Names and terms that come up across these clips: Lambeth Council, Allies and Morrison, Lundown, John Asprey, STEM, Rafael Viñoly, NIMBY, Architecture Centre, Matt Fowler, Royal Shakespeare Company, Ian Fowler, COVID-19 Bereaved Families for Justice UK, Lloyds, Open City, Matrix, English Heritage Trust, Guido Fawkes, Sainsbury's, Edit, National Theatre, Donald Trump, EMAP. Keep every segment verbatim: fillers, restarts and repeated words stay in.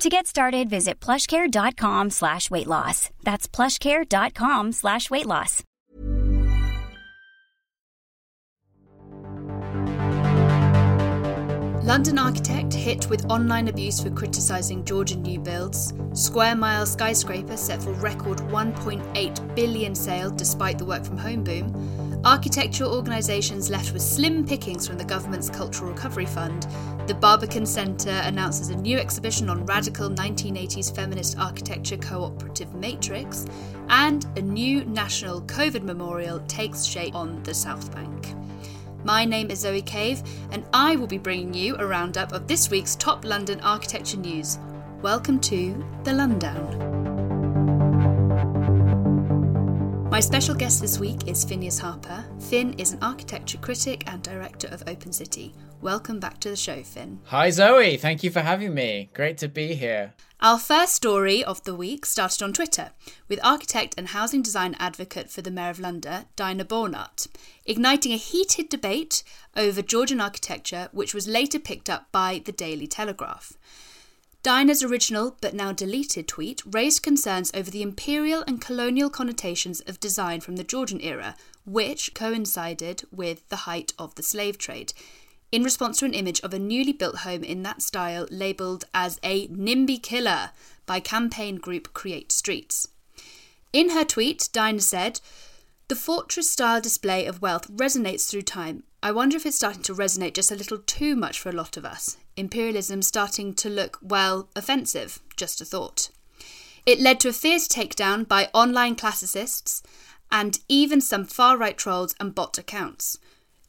To get started, visit plushcare.com slash weight loss. That's plushcare.com slash weight loss. London architect hit with online abuse for criticising Georgian new builds. Square Mile skyscraper set for record one point eight billion sale despite the work from home boom. Architectural organisations left with slim pickings from the government's Cultural Recovery Fund. The Barbican Centre announces a new exhibition on radical nineteen eighties feminist architecture cooperative Matrix. And a new national COVID memorial takes shape on the South Bank. My name is Zoe Cave, and I will be bringing you a roundup of this week's top London architecture news. Welcome to The Lundown. My special guest this week is Phineas Harper. Finn is an architecture critic and director of Open City. Welcome back to the show, Finn. Hi, Zoe. Thank you for having me. Great to be here. Our first story of the week started on Twitter with architect and housing design advocate for the Mayor of London, Dinah Bornat, igniting a heated debate over Georgian architecture, which was later picked up by the Daily Telegraph. Dinah's original but now deleted tweet raised concerns over the imperial and colonial connotations of design from the Georgian era, which coincided with the height of the slave trade, in response to an image of a newly built home in that style labelled as a NIMBY killer by campaign group Create Streets. In her tweet, Dinah said, "The fortress-style display of wealth resonates through time. I wonder if it's starting to resonate just a little too much for a lot of us. Imperialism starting to look, well, offensive, just a thought." It led to a fierce takedown by online classicists and even some far-right trolls and bot accounts.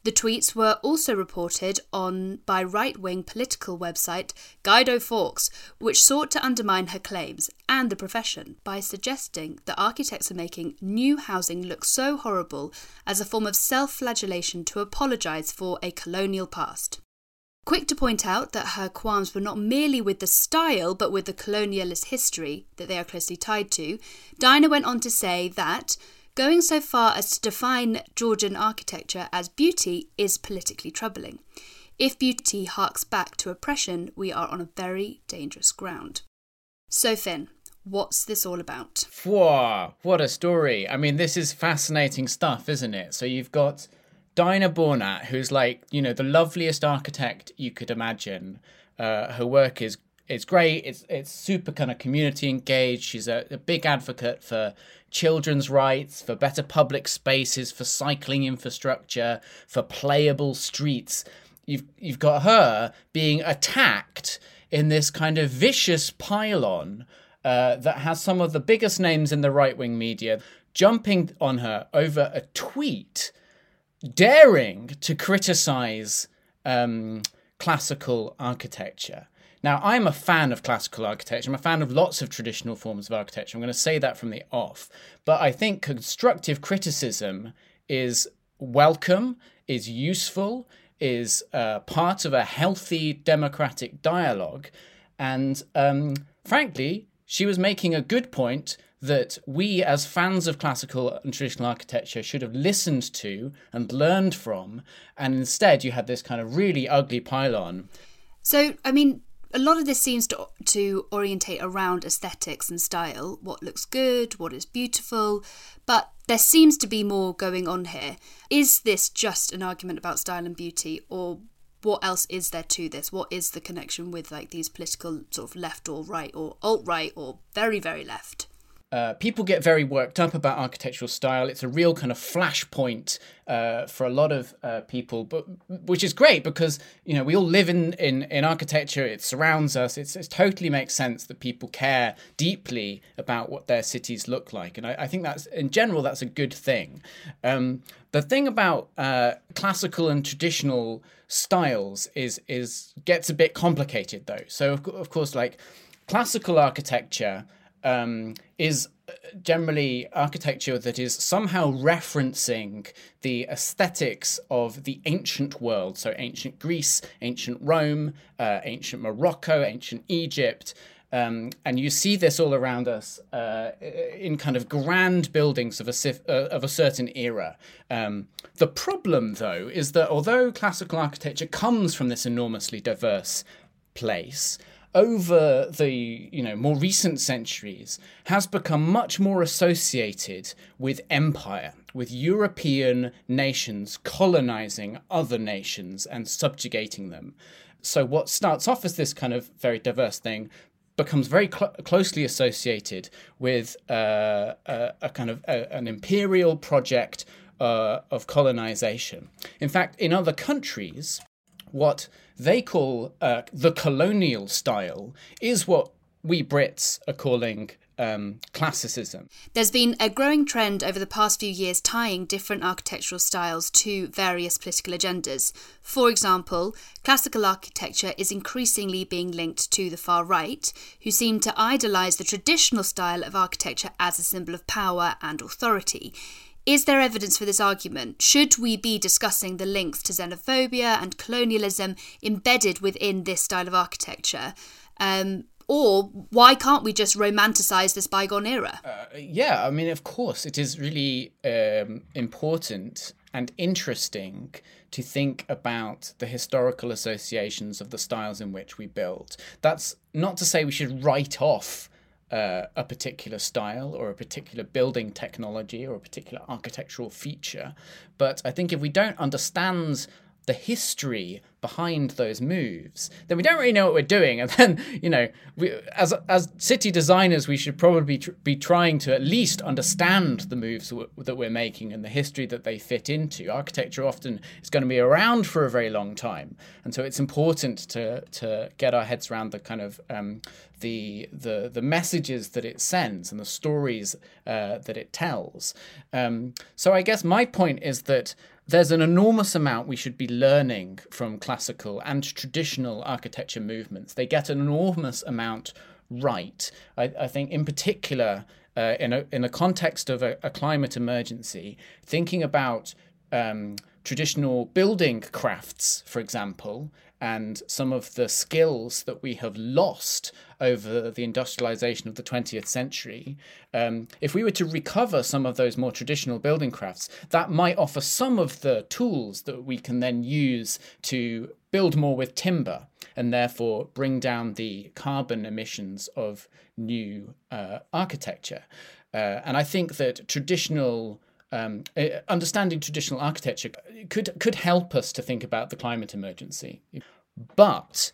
The tweets were also reported on by right-wing political website Guido Fawkes, which sought to undermine her claims and the profession by suggesting that architects are making new housing look so horrible as a form of self-flagellation to apologise for a colonial past. Quick to point out that her qualms were not merely with the style but with the colonialist history that they are closely tied to, Dinah went on to say that going so far as to define Georgian architecture as beauty is politically troubling. If beauty harks back to oppression, we are on a very dangerous ground. So, Finn, what's this all about? Whoa, what a story. I mean, this is fascinating stuff, isn't it? So you've got Dinah Bornat, who's like, you know, the loveliest architect you could imagine. Uh, her work is It's great. It's it's super kind of community engaged. She's a, a big advocate for children's rights, for better public spaces, for cycling infrastructure, for playable streets. You've you've got her being attacked in this kind of vicious pile-on uh, that has some of the biggest names in the right-wing media jumping on her over a tweet, daring to criticise um, classical architecture. Now, I'm a fan of classical architecture. I'm a fan of lots of traditional forms of architecture. I'm going to say that from the off. But I think constructive criticism is welcome, is useful, is uh, part of a healthy democratic dialogue. And um, frankly, she was making a good point that we as fans of classical and traditional architecture should have listened to and learned from. And instead, you had this kind of really ugly pile-on. So, I mean, a lot of this seems to to orientate around aesthetics and style, what looks good, what is beautiful, but there seems to be more going on here. Is this just an argument about style and beauty, or what else is there to this? What is the connection with like these political sort of left or right or alt-right or very, very left? Uh, people get very worked up about architectural style. It's a real kind of flashpoint uh, for a lot of uh, people, but which is great because, you know, we all live in, in, in architecture. It surrounds us. It's, it totally makes sense that people care deeply about what their cities look like. And I, I think that's, in general, that's a good thing. Um, the thing about uh, classical and traditional styles is is gets a bit complicated, though. So, of, of course, like classical architecture... Um, is generally architecture that is somehow referencing the aesthetics of the ancient world. So ancient Greece, ancient Rome, uh, ancient Morocco, ancient Egypt. Um, and you see this all around us uh, in kind of grand buildings of a, uh, of a certain era. Um, the problem, though, is that although classical architecture comes from this enormously diverse place, over the, you know, more recent centuries, has become much more associated with empire, with European nations colonizing other nations and subjugating them. So what starts off as this kind of very diverse thing becomes very cl- closely associated with uh, a, a kind of a, an imperial project uh, of colonization. In fact, in other countries, what they call uh, the colonial style is what we Brits are calling um, classicism. There's been a growing trend over the past few years tying different architectural styles to various political agendas. For example, classical architecture is increasingly being linked to the far right, who seem to idolise the traditional style of architecture as a symbol of power and authority. Is there evidence for this argument? Should we be discussing the links to xenophobia and colonialism embedded within this style of architecture? Um, or why can't we just romanticise this bygone era? Uh, yeah, I mean, of course, it is really um, important and interesting to think about the historical associations of the styles in which we build. That's not to say we should write off Uh, a particular style or a particular building technology or a particular architectural feature. But I think if we don't understand the history behind those moves, then we don't really know what we're doing. And then, you know, we, as as city designers, we should probably tr- be trying to at least understand the moves w- that we're making and the history that they fit into. Architecture often is going to be around for a very long time, and so it's important to to get our heads around the kind of um, The, the the messages that it sends and the stories uh, that it tells. Um, so I guess my point is that there's an enormous amount we should be learning from classical and traditional architecture movements. They get an enormous amount right. I, I think in particular, uh, in, a, in the context of a, a climate emergency, thinking about um, traditional building crafts, for example, and some of the skills that we have lost over the industrialization of the twentieth century, um, if we were to recover some of those more traditional building crafts, that might offer some of the tools that we can then use to build more with timber and therefore bring down the carbon emissions of new uh, architecture. Uh, and I think that traditional Um, understanding traditional architecture could could help us to think about the climate emergency. But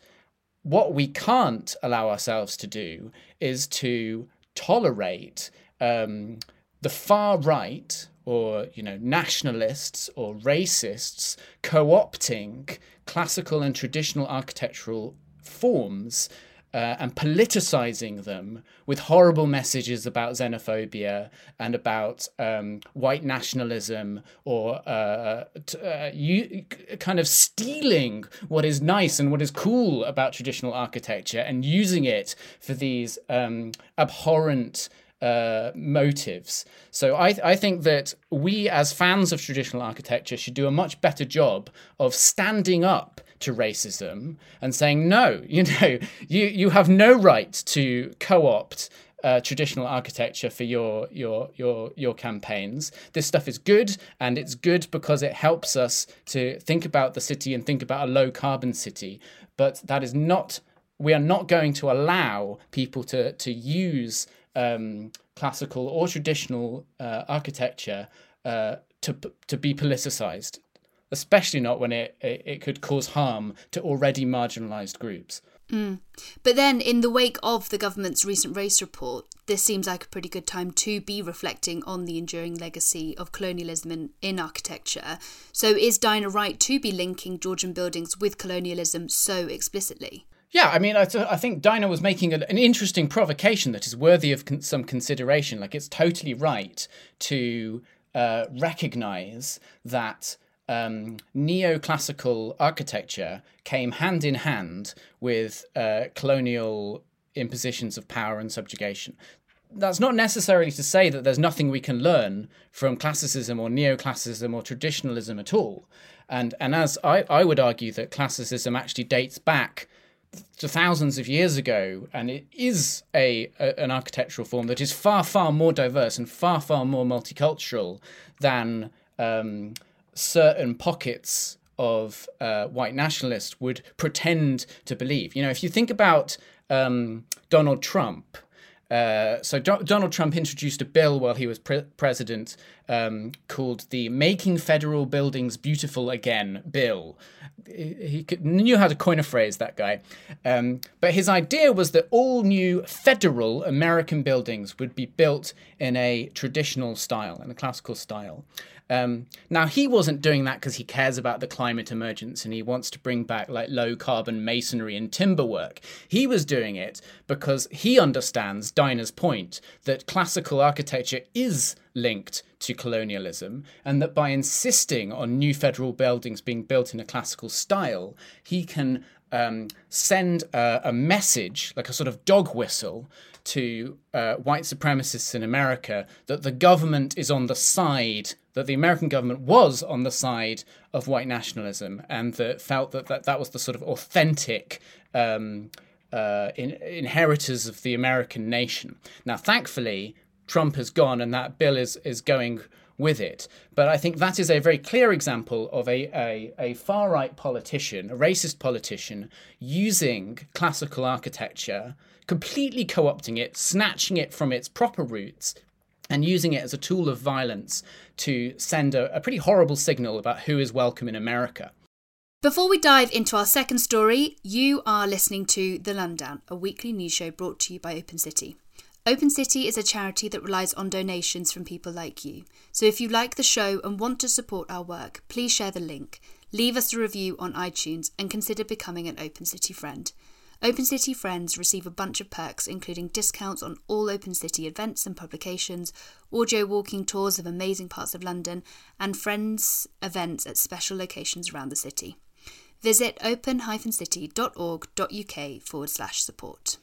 what we can't allow ourselves to do is to tolerate um, the far right or, you know, nationalists or racists co-opting classical and traditional architectural forms Uh, and politicizing them with horrible messages about xenophobia and about um, white nationalism or uh, t- uh, you, kind of stealing what is nice and what is cool about traditional architecture and using it for these um, abhorrent uh, motives. So I, I think that we as fans of traditional architecture should do a much better job of standing up to racism and saying, no, you know, you, you have no right to co-opt uh, traditional architecture for your, your, your, your campaigns. This stuff is good, and it's good because it helps us to think about the city and think about a low carbon city. But that is not, we are not going to allow people to, to use um, classical or traditional uh, architecture uh, to, to be politicized. Especially not when it, it could cause harm to already marginalised groups. Mm. But then in the wake of the government's recent race report, this seems like a pretty good time to be reflecting on the enduring legacy of colonialism in, in architecture. So is Dinah right to be linking Georgian buildings with colonialism so explicitly? Yeah, I mean, I, th- I think Dinah was making an, an interesting provocation that is worthy of con- some consideration. Like, it's totally right to uh, recognise that Um, neoclassical architecture came hand in hand with uh, colonial impositions of power and subjugation. That's not necessarily to say that there's nothing we can learn from classicism or neoclassicism or traditionalism at all. And and as I, I would argue that classicism actually dates back to thousands of years ago, and it is a, a an architectural form that is far, far more diverse and far, far more multicultural than Um, certain pockets of uh, white nationalists would pretend to believe. You know, if you think about um, Donald Trump, uh, so Do- Donald Trump introduced a bill while he was pre- president um, called the Making Federal Buildings Beautiful Again bill. He could, knew how to coin a phrase, that guy. Um, but his idea was that all new federal American buildings would be built in a traditional style, in a classical style. Um, now, he wasn't doing that because he cares about the climate emergence and he wants to bring back like low carbon masonry and timber work. He was doing it because he understands Dinah's point that classical architecture is linked to colonialism, and that by insisting on new federal buildings being built in a classical style, he can um, send a, a message, like a sort of dog whistle, to uh, white supremacists in America that the government is on the side, that the American government was on the side of white nationalism, and that felt that that, that was the sort of authentic um, uh, in, inheritors of the American nation. Now, thankfully, Trump has gone and that bill is, is going with it. But I think that is a very clear example of a, a, a far-right politician, a racist politician, using classical architecture, completely co-opting it, snatching it from its proper roots, and using it as a tool of violence to send a, a pretty horrible signal about who is welcome in America. Before we dive into our second story, you are listening to The Lundown, a weekly news show brought to you by Open City. Open City is a charity that relies on donations from people like you. So if you like the show and want to support our work, please share the link, leave us a review on iTunes, and consider becoming an Open City friend. Open City friends receive a bunch of perks, including discounts on all Open City events and publications, audio walking tours of amazing parts of London, and friends events at special locations around the city. Visit open dash city dot org dot U K forward slash support.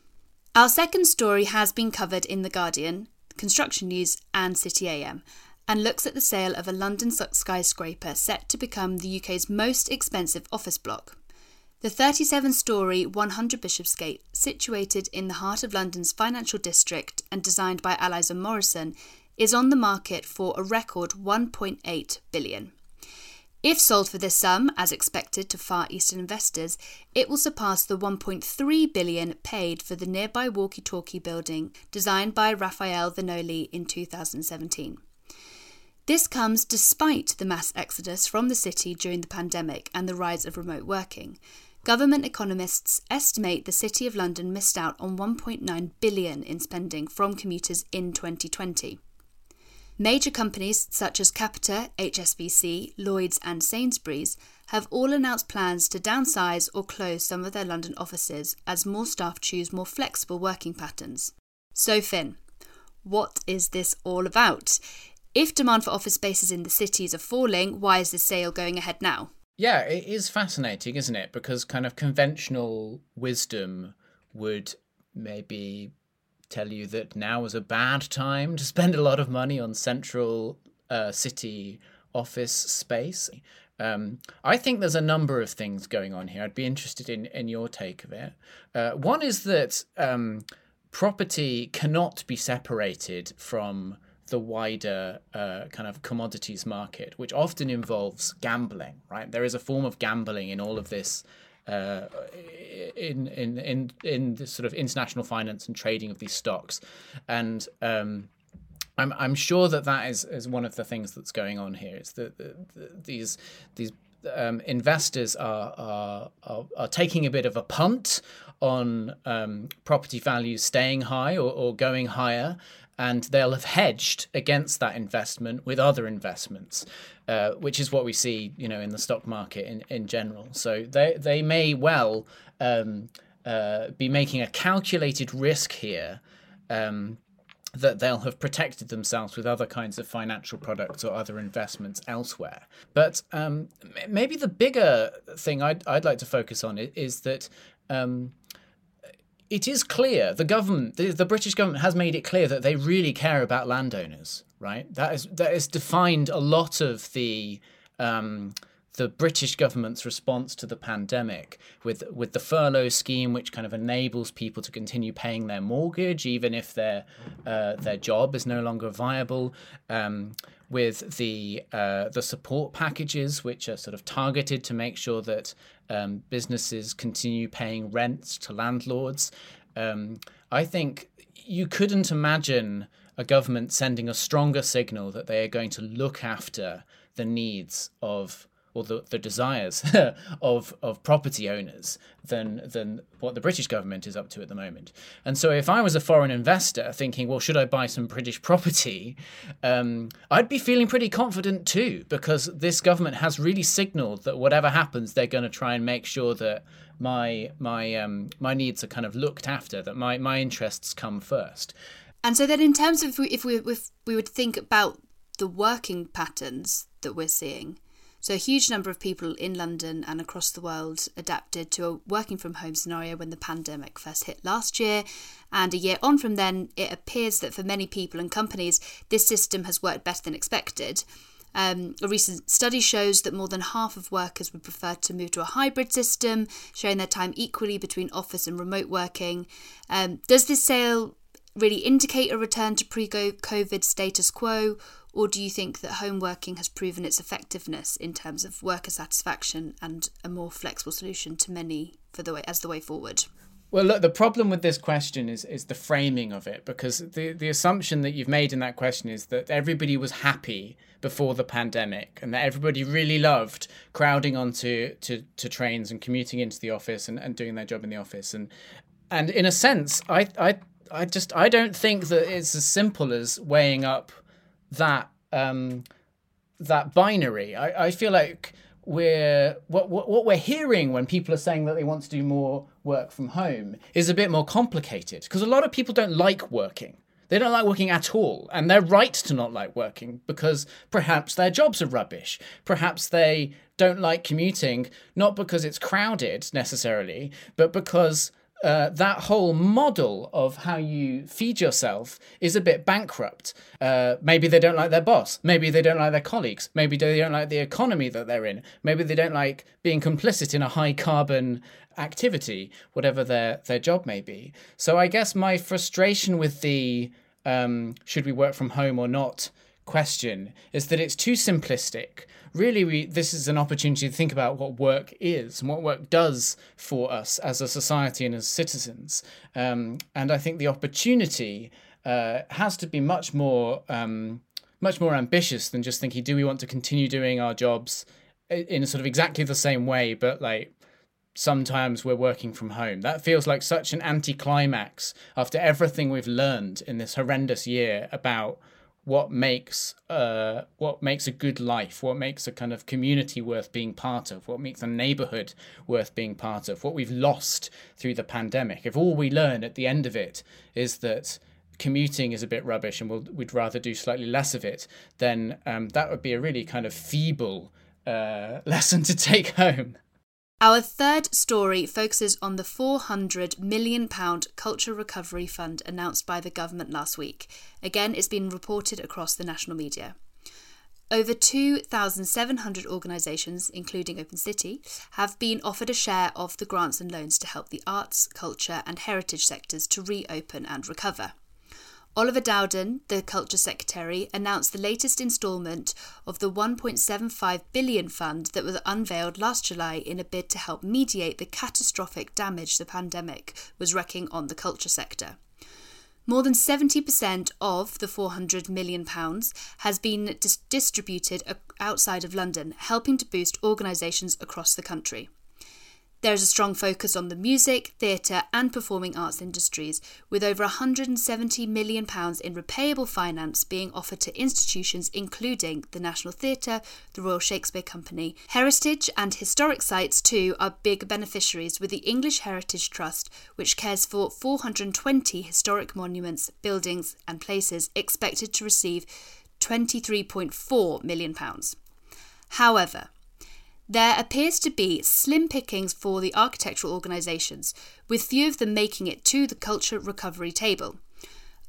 Our second story has been covered in The Guardian, Construction News and City A M, and looks at the sale of a London skyscraper set to become the U K's most expensive office block. The thirty-seven-storey one hundred Bishopsgate, situated in the heart of London's financial district and designed by Allies and Morrison, is on the market for a record one point eight billion pounds. If sold for this sum, as expected to Far Eastern investors, it will surpass the one point three billion pounds paid for the nearby walkie-talkie building designed by Rafael Viñoly in two thousand seventeen. This comes despite the mass exodus from the city during the pandemic and the rise of remote working. Government economists estimate the City of London missed out on one point nine billion pounds in spending from commuters in twenty twenty. Major companies such as Capita, H S B C, Lloyds and Sainsbury's have all announced plans to downsize or close some of their London offices as more staff choose more flexible working patterns. So Finn, what is this all about? If demand for office spaces in the cities are falling, why is this sale going ahead now? Yeah, it is fascinating, isn't it? Because kind of conventional wisdom would maybe tell you that now is a bad time to spend a lot of money on central uh, city office space. Um, I think there's a number of things going on here. I'd be interested in, in your take of it. Uh, one is that um, property cannot be separated from the wider uh, kind of commodities market, which often involves gambling, right? There is a form of gambling in all of this Uh, in in in in the sort of international finance and trading of these stocks, and um, I'm I'm sure that that is, is one of the things that's going on here. It's that the, the, these these um, investors are, are are are taking a bit of a punt on um, property values staying high or, or going higher, and they'll have hedged against that investment with other investments, uh, which is what we see, you know, in the stock market in, in general. So they they may well um, uh, be making a calculated risk here, um, that they'll have protected themselves with other kinds of financial products or other investments elsewhere. But um, maybe the bigger thing I'd, I'd like to focus on is that um, it is clear the government, the, the British government, has made it clear that they really care about landowners. Right? That is that has defined a lot of the um, the British government's response to the pandemic, with with the furlough scheme, which kind of enables people to continue paying their mortgage even if their uh, their job is no longer viable, um, with the uh, the support packages, which are sort of targeted to make sure that um, businesses continue paying rents to landlords. Um, I think you couldn't imagine a government sending a stronger signal that they are going to look after the needs of or the, the desires of of property owners than than what the British government is up to at the moment. And so if I was a foreign investor thinking, well, should I buy some British property? Um, I'd be feeling pretty confident too, because this government has really signalled that whatever happens, they're going to try and make sure that my my um, my needs are kind of looked after, that my, my interests come first. And so then in terms of if we, if we, if we would think about the working patterns that we're seeing, so a huge number of people in London and across the world adapted to a working from home scenario when the pandemic first hit last year. And a year on from then, it appears that for many people and companies, this system has worked better than expected. Um, a recent study shows that more than half of workers would prefer to move to a hybrid system, sharing their time equally between office and remote working. Um, does this sale really indicate a return to pre-COVID status quo? Or do you think that home working has proven its effectiveness in terms of worker satisfaction and a more flexible solution to many for the way as the way forward? Well, look, the problem with this question is is the framing of it, because the, the assumption that you've made in that question is that everybody was happy before the pandemic and that everybody really loved crowding onto to, to trains and commuting into the office and, and doing their job in the office. And and in a sense, I I I just I don't think that it's as simple as weighing up that um, that binary. I, I feel like we're what, what what we're hearing when people are saying that they want to do more work from home is a bit more complicated, because a lot of people don't like working. They don't like working at all, and they're right to not like working, because perhaps their jobs are rubbish. Perhaps they don't like commuting, not because it's crowded necessarily, but because Uh, that whole model of how you feed yourself is a bit bankrupt. Uh, maybe they don't like their boss. Maybe they don't like their colleagues. Maybe they don't like the economy that they're in. Maybe they don't like being complicit in a high carbon activity, whatever their, their job may be. So I guess my frustration with the um, should we work from home or not question is that it's too simplistic. Really, we, this is an opportunity to think about what work is and what work does for us as a society and as citizens. Um, and I think the opportunity uh, has to be much more um, much more ambitious than just thinking, do we want to continue doing our jobs in a sort of exactly the same way, but like sometimes we're working from home? That feels like such an anticlimax after everything we've learned in this horrendous year about what makes uh what makes a good life, what makes a kind of community worth being part of, what makes a neighborhood worth being part of, what we've lost through the pandemic. If all we learn at the end of it is that commuting is a bit rubbish and we'll, we'd rather do slightly less of it, then um, that would be a really kind of feeble uh, lesson to take home. Our third story focuses on the four hundred million pounds Culture Recovery Fund announced by the government last week. Again, it's been reported across the national media. Over two thousand seven hundred organisations, including Open City, have been offered a share of the grants and loans to help the arts, culture and heritage sectors to reopen and recover. Oliver Dowden, the Culture Secretary, announced the latest instalment of the one point seven five billion pounds fund that was unveiled last July in a bid to help mediate the catastrophic damage the pandemic was wrecking on the culture sector. More than seventy percent of the four hundred million pounds has been dis- distributed outside of London, helping to boost organisations across the country. There is a strong focus on the music, theatre and performing arts industries, with over one hundred seventy million pounds in repayable finance being offered to institutions including the National Theatre, the Royal Shakespeare Company. Heritage and historic sites too are big beneficiaries, with the English Heritage Trust, which cares for four hundred twenty historic monuments, buildings and places, expected to receive twenty-three point four million pounds. However, there appears to be slim pickings for the architectural organisations, with few of them making it to the culture recovery table.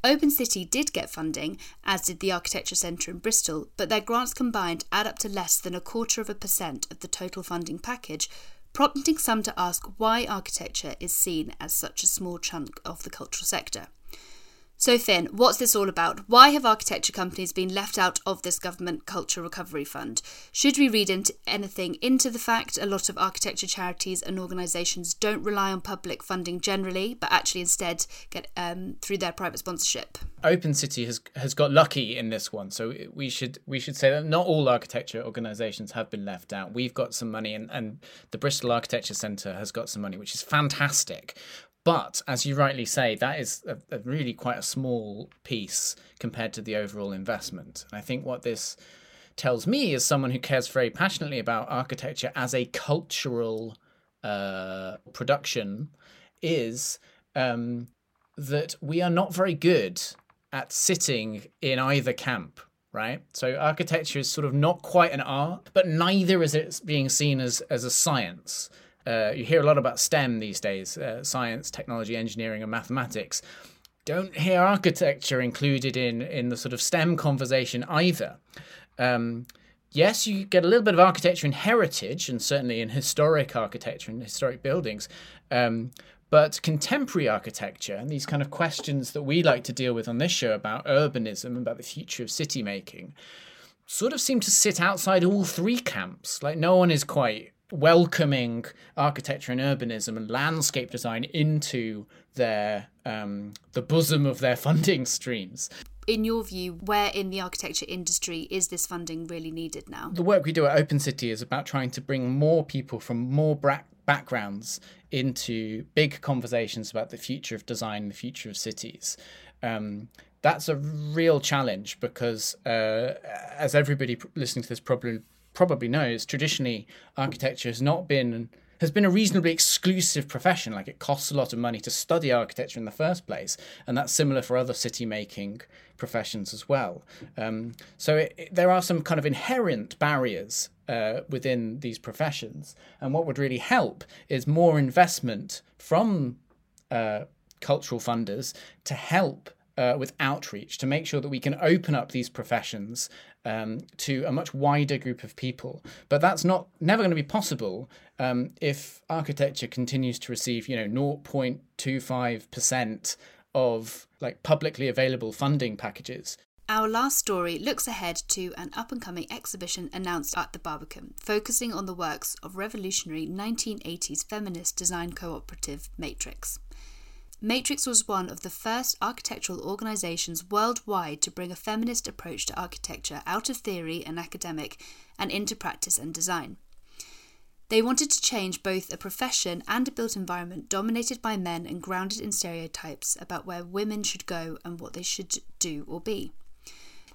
Open City did get funding, as did the Architecture Centre in Bristol, but their grants combined add up to less than a quarter of a percent of the total funding package, prompting some to ask why architecture is seen as such a small chunk of the cultural sector. So Finn, what's this all about? Why have architecture companies been left out of this government culture recovery fund? Should we read into anything into the fact a lot of architecture charities and organisations don't rely on public funding generally, but actually instead get um, through their private sponsorship? Open City has has got lucky in this one, so we should we should say that not all architecture organisations have been left out. We've got some money, and, and the Bristol Architecture Centre has got some money, which is fantastic. But as you rightly say, that is a, a really quite a small piece compared to the overall investment. And I think what this tells me is someone who cares very passionately about architecture as a cultural uh, production is um, that we are not very good at sitting in either camp, right? So architecture is sort of not quite an art, but neither is it being seen as, as a science. Uh, you hear a lot about STEM these days, uh, science, technology, engineering and mathematics. Don't hear architecture included in, in the sort of STEM conversation either. Um, yes, you get a little bit of architecture in heritage and certainly in historic architecture and historic buildings. Um, but contemporary architecture and these kind of questions that we like to deal with on this show about urbanism, about the future of city making, sort of seem to sit outside all three camps. Like no one is quite welcoming architecture and urbanism and landscape design into their um, the bosom of their funding streams. In your view, where in the architecture industry is this funding really needed now? The work we do at Open City is about trying to bring more people from more bra- backgrounds into big conversations about the future of design, the future of cities. Um, that's a real challenge because, uh, as everybody listening to this probably probably knows, traditionally architecture has not been has been a reasonably exclusive profession. Like it costs a lot of money to study architecture in the first place, and that's similar for other city making professions as well. Um, so it, it, there are some kind of inherent barriers uh, within these professions, and what would really help is more investment from uh, cultural funders to help Uh, with outreach, to make sure that we can open up these professions um, to a much wider group of people. But that's not never going to be possible um, if architecture continues to receive, you know, zero point two five percent of like publicly available funding packages. Our last story looks ahead to an up-and-coming exhibition announced at the Barbican, focusing on the works of revolutionary nineteen eighties feminist design cooperative Matrix. Matrix was one of the first architectural organisations worldwide to bring a feminist approach to architecture out of theory and academic and into practice and design. They wanted to change both a profession and a built environment dominated by men and grounded in stereotypes about where women should go and what they should do or be.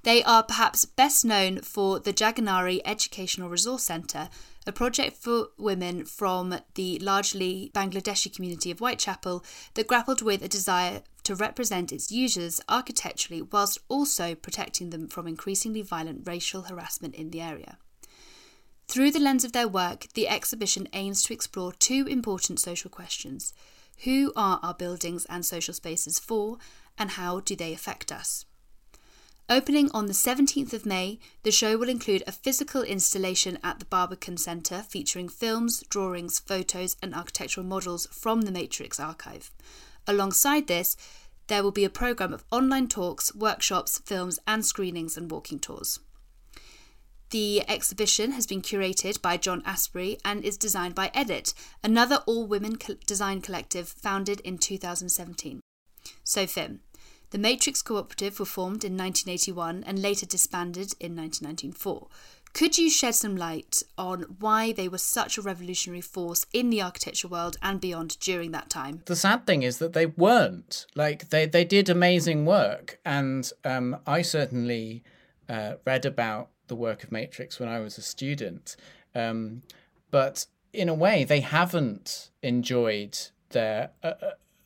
They are perhaps best known for the Jagannari Educational Resource Centre, a project for women from the largely Bangladeshi community of Whitechapel that grappled with a desire to represent its users architecturally whilst also protecting them from increasingly violent racial harassment in the area. Through the lens of their work, the exhibition aims to explore two important social questions. Who are our buildings and social spaces for, and how do they affect us? Opening on the seventeenth of May, the show will include a physical installation at the Barbican Centre featuring films, drawings, photos and architectural models from the Matrix archive. Alongside this, there will be a programme of online talks, workshops, films and screenings and walking tours. The exhibition has been curated by John Asprey and is designed by Edit, another all-women co- design collective founded in two thousand seventeen. So Finn, The Matrix Cooperative were formed in nineteen eighty-one and later disbanded in nineteen ninety-four. Could you shed some light on why they were such a revolutionary force in the architecture world and beyond during that time? The sad thing is that they weren't. Like, they, they did amazing work. And um, I certainly uh, read about the work of Matrix when I was a student. Um, but in a way, they haven't enjoyed their uh,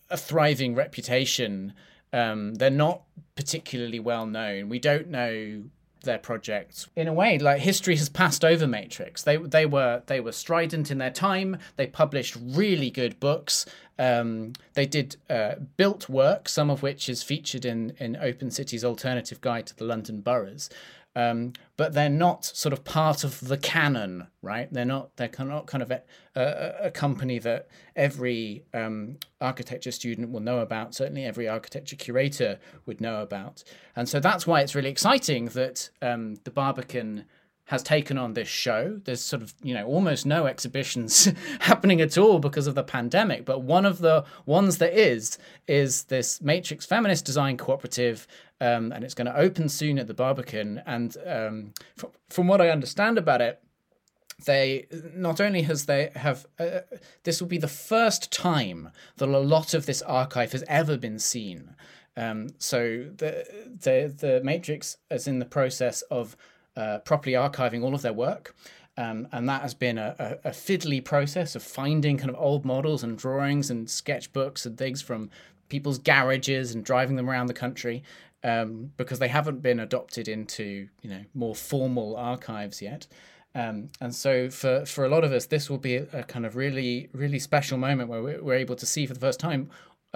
a thriving reputation. Um, they're not particularly well known. We don't know their projects. In a way, like, history has passed over Matrix. They they were they were strident in their time. They published really good books. Um, they did uh, built work, some of which is featured in, in Open City's Alternative Guide to the London Boroughs. Um, but they're not sort of part of the canon, right? They're not they're not kind of a, a, a company that every um, architecture student will know about, certainly every architecture curator would know about. And so that's why it's really exciting that um, the Barbican has taken on this show. There's sort of, you know, almost no exhibitions happening at all because of the pandemic. But one of the ones that is, is this Matrix Feminist Design Cooperative, um, and it's going to open soon at the Barbican. And um, f- from what I understand about it, they not only has they have, uh, this will be the first time that a lot of this archive has ever been seen. Um, so the, the, the Matrix is in the process of Uh, properly archiving all of their work. Um, and that has been a, a, a fiddly process of finding kind of old models and drawings and sketchbooks and things from people's garages and driving them around the country, um, because they haven't been adopted into, you know, more formal archives yet. Um, and so for, for a lot of us, this will be a, a kind of really, really special moment where we're, we're able to see for the first time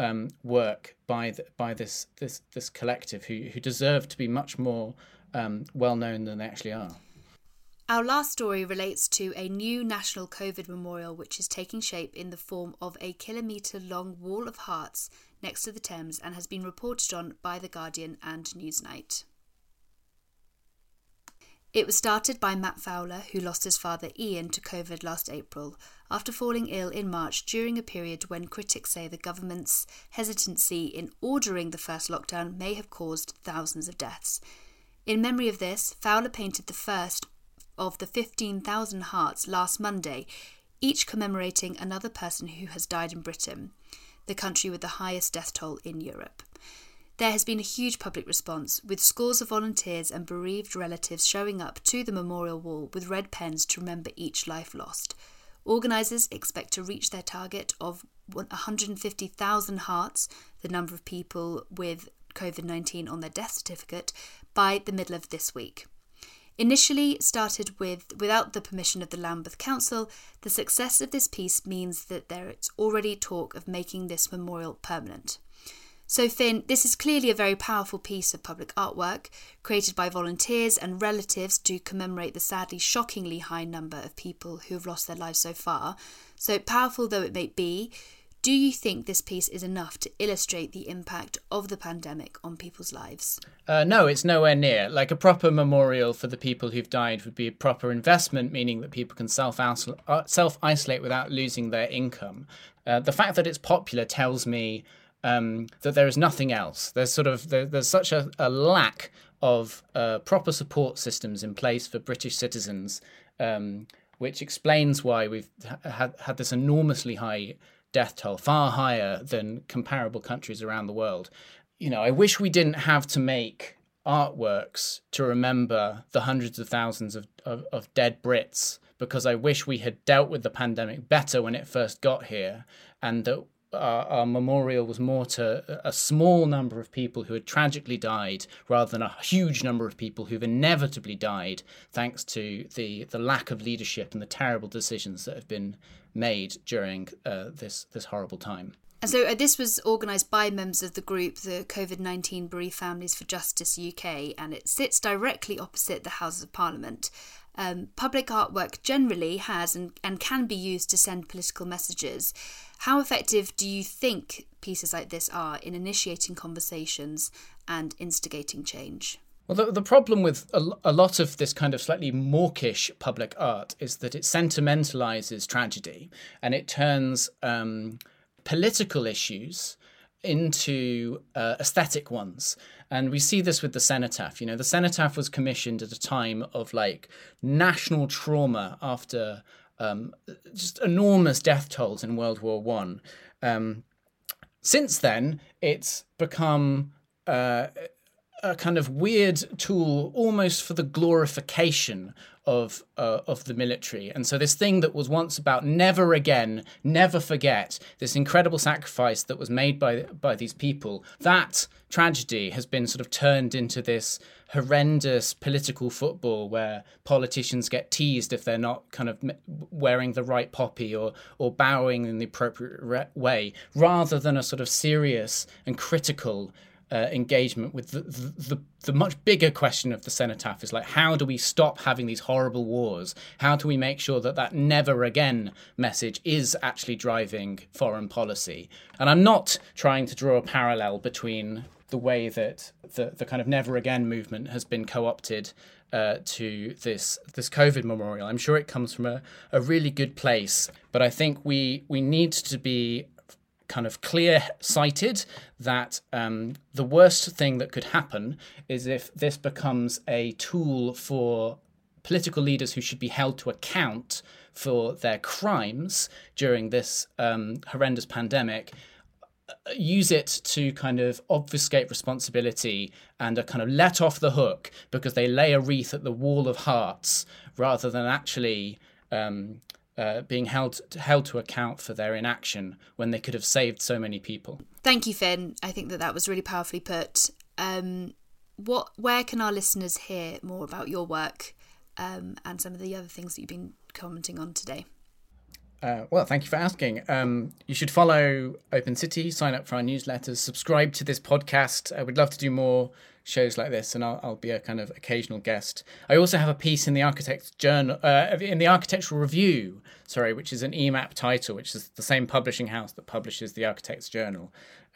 um, work by the, by this this this collective who who deserve to be much more Um, well-known than they actually are. Our last story relates to a new national COVID memorial which is taking shape in the form of a kilometre-long wall of hearts next to the Thames and has been reported on by The Guardian and Newsnight. It was started by Matt Fowler, who lost his father Ian to COVID last April after falling ill in March during a period when critics say the government's hesitancy in ordering the first lockdown may have caused thousands of deaths. In memory of this, Fowler painted the first of the fifteen thousand hearts last Monday, each commemorating another person who has died in Britain, the country with the highest death toll in Europe. There has been a huge public response, with scores of volunteers and bereaved relatives showing up to the memorial wall with red pens to remember each life lost. Organisers expect to reach their target of one hundred fifty thousand hearts, the number of people with COVID nineteen on their death certificate, by the middle of this week. Initially started with without the permission of the Lambeth Council, the success of this piece means that there is already talk of making this memorial permanent. So Finn, this is clearly a very powerful piece of public artwork created by volunteers and relatives to commemorate the sadly shockingly high number of people who have lost their lives so far. So powerful though it may be, do you think this piece is enough to illustrate the impact of the pandemic on people's lives? Uh, no, it's nowhere near. Like, a proper memorial for the people who've died would be a proper investment, meaning that people can self-isol- uh, self-isolate without losing their income. Uh, the fact that it's popular tells me um, that there is nothing else. There's sort of there, there's such a, a lack of uh, proper support systems in place for British citizens, um, which explains why we've ha- had had this enormously high death toll, far higher than comparable countries around the world. You know, I wish we didn't have to make artworks to remember the hundreds of thousands of, of, of dead Brits, because I wish we had dealt with the pandemic better when it first got here, and that our, our memorial was more to a small number of people who had tragically died rather than a huge number of people who've inevitably died thanks to the, the lack of leadership and the terrible decisions that have been made during uh, this this horrible time. And so uh, this was organised by members of the group, the COVID nineteen Bereaved Families for Justice U K, and it sits directly opposite the Houses of Parliament. Um, public artwork generally has and, and can be used to send political messages. How effective do you think pieces like this are in initiating conversations and instigating change? Well, the, the problem with a, a lot of this kind of slightly mawkish public art is that it sentimentalizes tragedy, and it turns um, political issues into uh, aesthetic ones. And we see this with the cenotaph. You know, the cenotaph was commissioned at a time of like national trauma after um, just enormous death tolls in World War One. Um, since then, it's become uh, a kind of weird tool almost for the glorification of uh, of the military. And so this thing that was once about never again, never forget, this incredible sacrifice that was made by by these people, that tragedy has been sort of turned into this horrendous political football where politicians get teased if they're not kind of wearing the right poppy or or bowing in the appropriate re- way, rather than a sort of serious and critical Uh, engagement with the, the the much bigger question of the cenotaph is like, how do we stop having these horrible wars? How do we make sure that that never again message is actually driving foreign policy? And I'm not trying to draw a parallel between the way that the, the kind of never again movement has been co-opted uh, to this this COVID memorial. I'm sure it comes from a, a really good place, but I think we we need to be kind of clear-sighted that um, the worst thing that could happen is if this becomes a tool for political leaders who should be held to account for their crimes during this um, horrendous pandemic, use it to kind of obfuscate responsibility and are kind of let off the hook because they lay a wreath at the wall of hearts rather than actually... Um, Uh, being held held to account for their inaction when they could have saved so many people. Thank you, Finn. I think that that was really powerfully put. Um, what, where can our listeners hear more about your work um, and some of the other things that you've been commenting on today? Uh, well, thank you for asking. Um, you should follow Open City, sign up for our newsletters, subscribe to this podcast. I would love to do more shows like this, and I'll, I'll be a kind of occasional guest. I also have a piece in the Architect's Journal, uh, in the Architectural Review, sorry, which is an E M A P title, which is the same publishing house that publishes the Architect's Journal.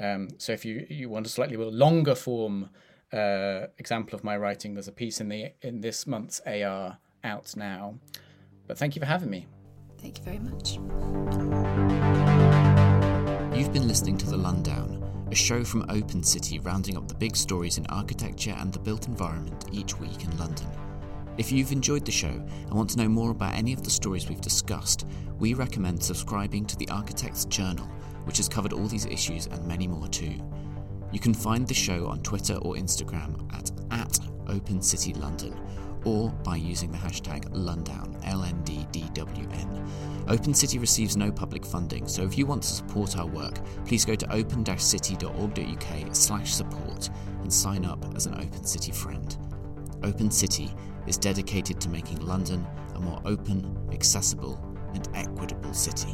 Um, so if you, you want a slightly longer form uh, example of my writing, there's a piece in the in this month's A R out now. But thank you for having me. Thank you very much. You've been listening to The Lundown, a show from Open City rounding up the big stories in architecture and the built environment each week in London. If you've enjoyed the show and want to know more about any of the stories we've discussed, we recommend subscribing to the Architect's Journal, which has covered all these issues and many more too. You can find the show on Twitter or Instagram at, at OpenCityLondon, or by using the hashtag Lundown, L N D D W N. Open City receives no public funding, so if you want to support our work, please go to open city dot org dot u k slash support and sign up as an Open City friend. Open City is dedicated to making London a more open, accessible and equitable city.